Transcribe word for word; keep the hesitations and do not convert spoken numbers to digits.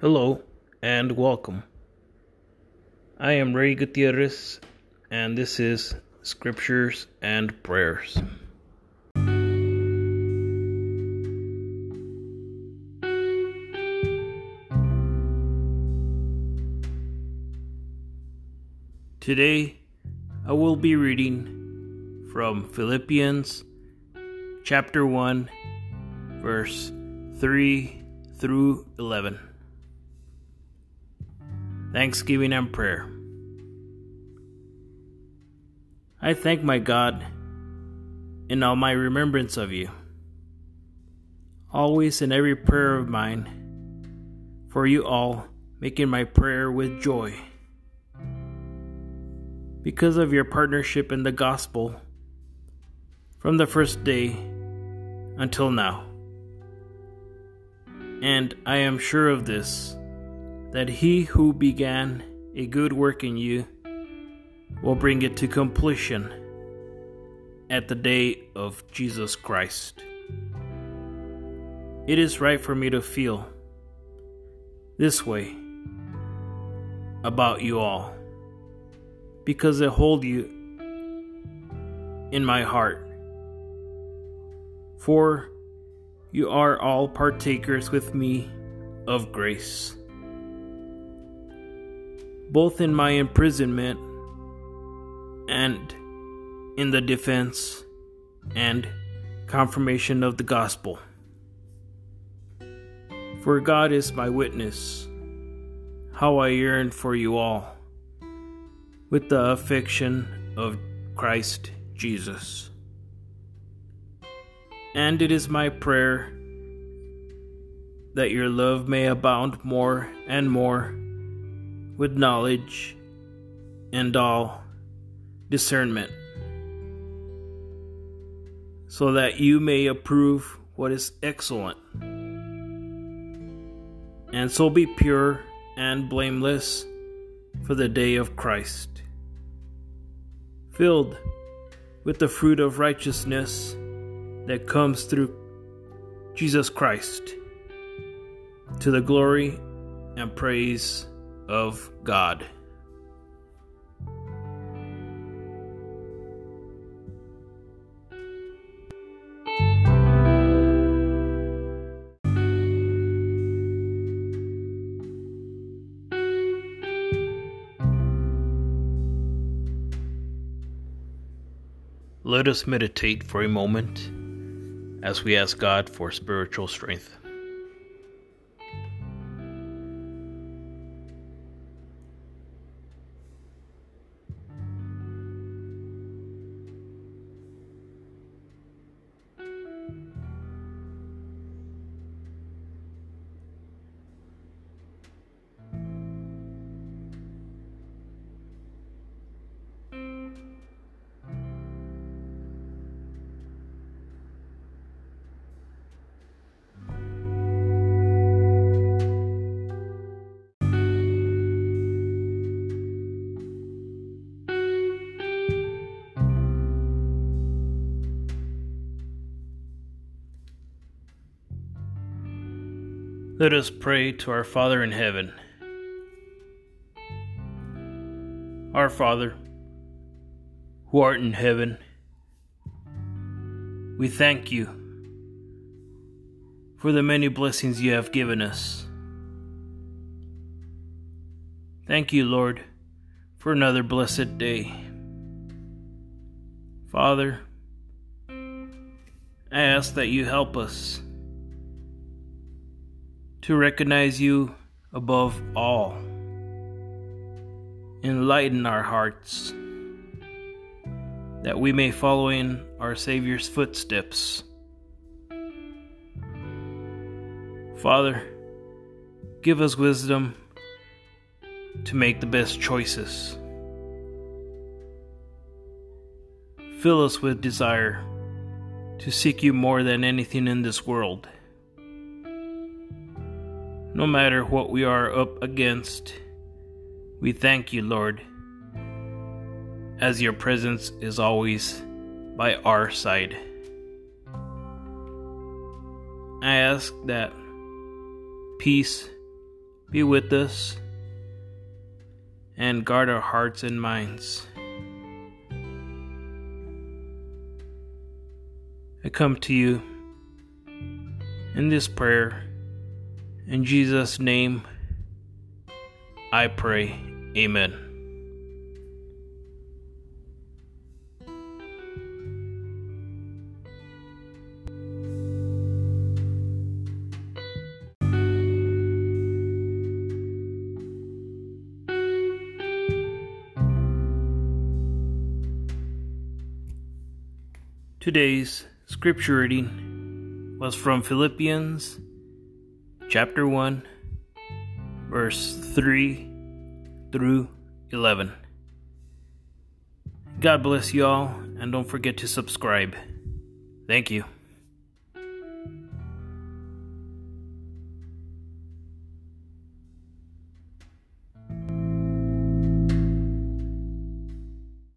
Hello and welcome. I am Ray Gutierrez, and this is Scriptures and Prayers. Today I will be reading from Philippians chapter one, verse three through eleven. Thanksgiving and prayer. I thank my God in all my remembrance of you, always in every prayer of mine, for you all, making my prayer with joy, because of your partnership in the gospel from the first day until now. And I am sure of this, that he who began a good work in you will bring it to completion at the day of Jesus Christ. It is right for me to feel this way about you all, because I hold you in my heart. For you are all partakers with me of grace, both in my imprisonment and in the defense and confirmation of the gospel. For God is my witness, how I yearn for you all with the affection of Christ Jesus. And it is my prayer that your love may abound more and more with knowledge and all discernment, so that you may approve what is excellent, and so be pure and blameless for the day of Christ, filled with the fruit of righteousness that comes through Jesus Christ, to the glory and praise of of God. Let us meditate for a moment as we ask God for spiritual strength. Let us pray to our Father in heaven. Our Father, who art in heaven, we thank you for the many blessings you have given us. Thank you, Lord, for another blessed day. Father, I ask that you help us to recognize you above all. Enlighten our hearts, that we may follow in our Savior's footsteps. Father, give us wisdom to make the best choices. Fill us with desire to seek you more than anything in this world. No matter what we are up against, we thank you, Lord, as your presence is always by our side. I ask that peace be with us and guard our hearts and minds. I come to you in this prayer. In Jesus' name, I pray. Amen. Today's scripture reading was from Philippians chapter one, verse three through eleven. God bless y'all, and don't forget to subscribe. Thank you.